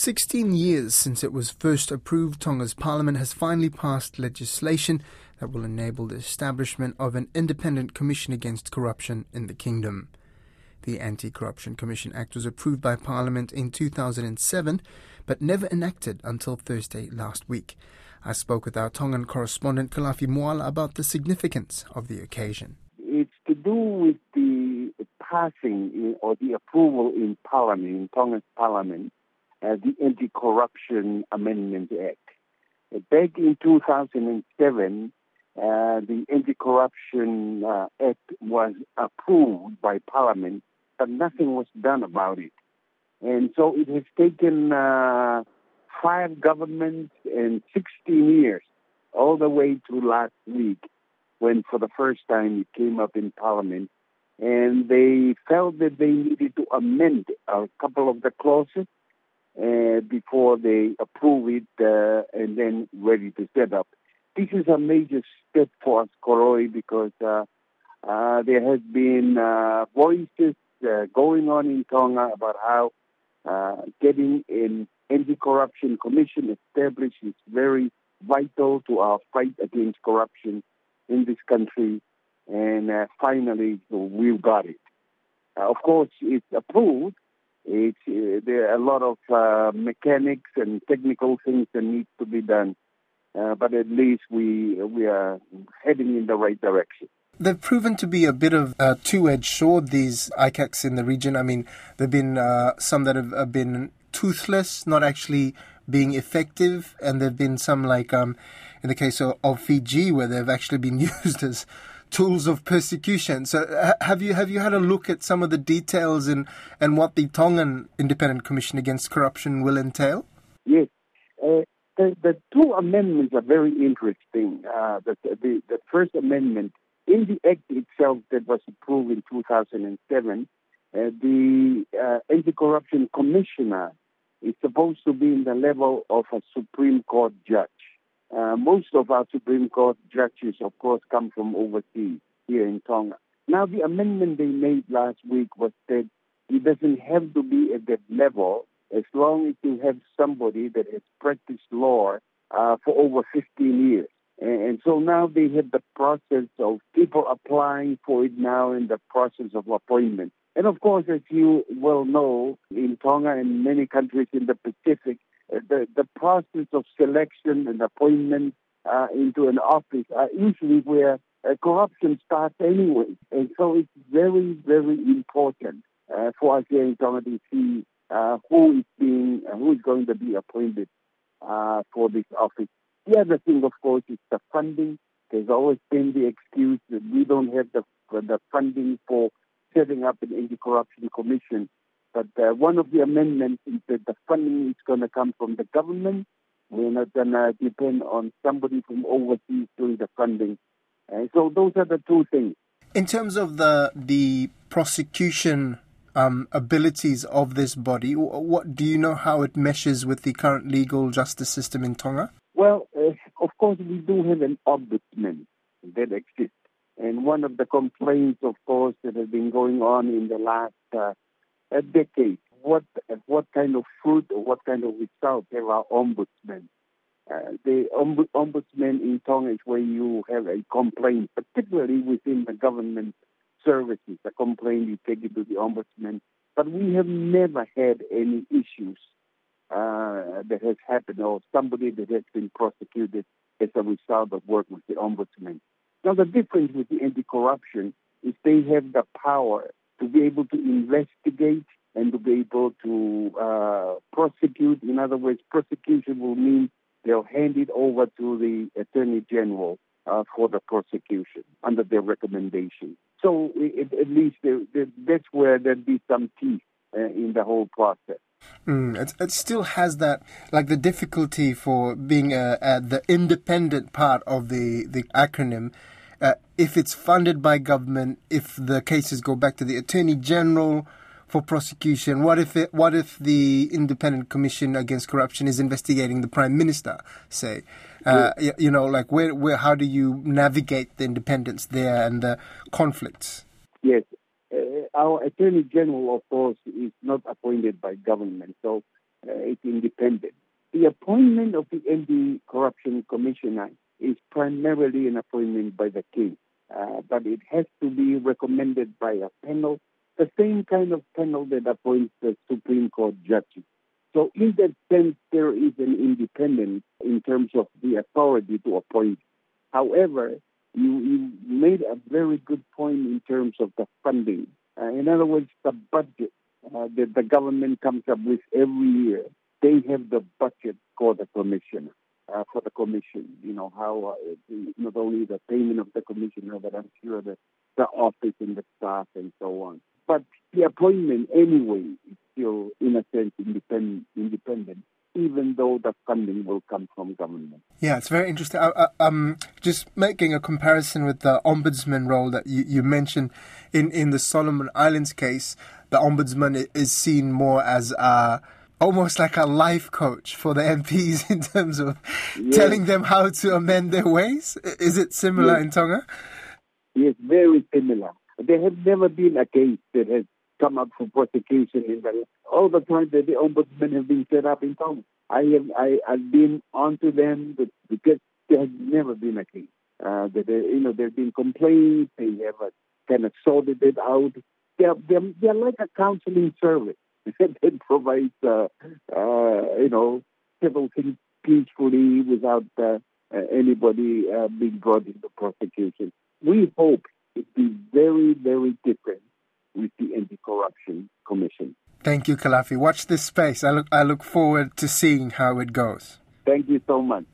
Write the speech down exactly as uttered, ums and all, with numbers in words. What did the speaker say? Sixteen years since it was first approved, Tonga's parliament has finally passed legislation that will enable the establishment of an independent commission against corruption in the kingdom. The Anti-Corruption Commission Act was approved by Parliament in two thousand seven, but never enacted until Thursday last week. I spoke with our Tongan correspondent Kalafi Moala about the significance of the occasion. It's to do with the passing in, or the approval in Parliament, in Tonga's Parliament, Uh, the Anti-Corruption Amendment Act. Uh, back in two thousand seven, uh, the Anti-Corruption uh, Act was approved by Parliament, but nothing was done about it. And so it has taken uh, five governments and sixteen years, all the way to last week, when for the first time it came up in Parliament. And they felt that they needed to amend a couple of the clauses Uh, before they approve it uh, and then ready to set up. This is a major step for us, Koroi, because uh, uh, there has been uh, voices uh, going on in Tonga about how uh, getting an anti-corruption commission established is very vital to our fight against corruption in this country. And uh, finally, so we've got it. Uh, of course, it's approved. It's, uh, there are a lot of uh, mechanics and technical things that need to be done, uh, but at least we we are heading in the right direction. They've proven to be a bit of a two-edged sword, these I C A Cs in the region. I mean, there have been uh, some that have, have been toothless, not actually being effective, and there have been some, like um, in the case of, of Fiji, where they've actually been used as tools of persecution. So ha- have you have you had a look at some of the details and, and what the Tongan Independent Commission Against Corruption will entail? Yes. Uh, the, the two amendments are very interesting. Uh, the, the, the first amendment, in the Act itself that was approved in two thousand seven, uh, the uh, Anti-Corruption Commissioner is supposed to be in the level of a Supreme Court judge. Uh, most of our Supreme Court judges, of course, come from overseas here in Tonga. Now, the amendment they made last week was that it doesn't have to be at that level as long as you have somebody that has practiced law uh, for over fifteen years. And, and so now they have the process of people applying for it now in the process of appointment. And, of course, as you well know, in Tonga and many countries in the Pacific, The, the process of selection and appointment uh, into an office are usually where uh, corruption starts anyway. And so it's very, very important uh, for us here in Tonga to see uh, who is being, uh, who is going to be appointed uh, for this office. The other thing, of course, is the funding. There's always been the excuse that we don't have the, the funding for setting up an anti-corruption commission. But uh, one of the amendments is that the funding is going to come from the government. We're not going to depend on somebody from overseas doing the funding. And so those are the two things. In terms of the the prosecution um, abilities of this body, what do you know how it meshes with the current legal justice system in Tonga? Well, uh, of course, we do have an ombudsman that exists. And one of the complaints, of course, that has been going on in the last uh, A decade, what what kind of fruit or what kind of result have our ombudsmen? Uh, the omb- ombudsman in Tonga is where you have a complaint, particularly within the government services. A complaint, you take it to the ombudsman. But we have never had any issues uh, that has happened or somebody that has been prosecuted as a result of work with the ombudsman. Now, the difference with the anti-corruption is they have the power to be able to investigate and to be able to uh, prosecute. In other words, prosecution will mean they'll hand it over to the Attorney General uh, for the prosecution under their recommendation. So it, at least they, they, that's where there'd be some teeth uh, in the whole process. Mm, it, it still has that, like the difficulty for being uh, at the independent part of the, the acronym. Uh, if it's funded by government, if the cases go back to the Attorney General for prosecution, what if it, what if the Independent Commission Against Corruption is investigating the Prime Minister, say? Uh, yeah. you, you know, like where, where, how do you navigate the independence there and the conflicts? Yes. Uh, our Attorney General, of course, is not appointed by government. So uh, it's independent. The appointment of the anti-corruption commissioner is primarily an appointment by the king, uh, but it has to be recommended by a panel, the same kind of panel that appoints the Supreme Court judges. So in that sense, there is an independence in terms of the authority to appoint. However, you, you made a very good point in terms of the funding. Uh, in other words, the budget uh, that the government comes up with every year, they have the budget for the commissioner, uh, for the commission, you know, how uh, not only the payment of the commissioner, but I'm sure that the office and the staff and so on. But the appointment anyway is still, in a sense, independent, independent, even though the funding will come from government. Yeah, it's very interesting. I, I, um, just making a comparison with the ombudsman role that you, you mentioned in, in the Solomon Islands case, the ombudsman is seen more as a, almost like a life coach for the M Ps in terms of yes. telling them how to amend their ways. Is it similar yes. in Tonga? Yes, very similar. There has never been a case that has come up for prosecution in the, all the time that the ombudsman have been set up in Tonga. I have I, I've been onto them because there has never been a case. Uh, that they, you know, there have been complaints. They have uh, kind of sorted it out. They're they're, they're like a counseling service that provides uh, uh, you know civil things peacefully without uh, anybody uh, being brought into prosecution. We hope it'd be very, very different with the Anti-Corruption Commission. Thank you, Kalafi. Watch this space. I look, I look forward to seeing how it goes. Thank you so much.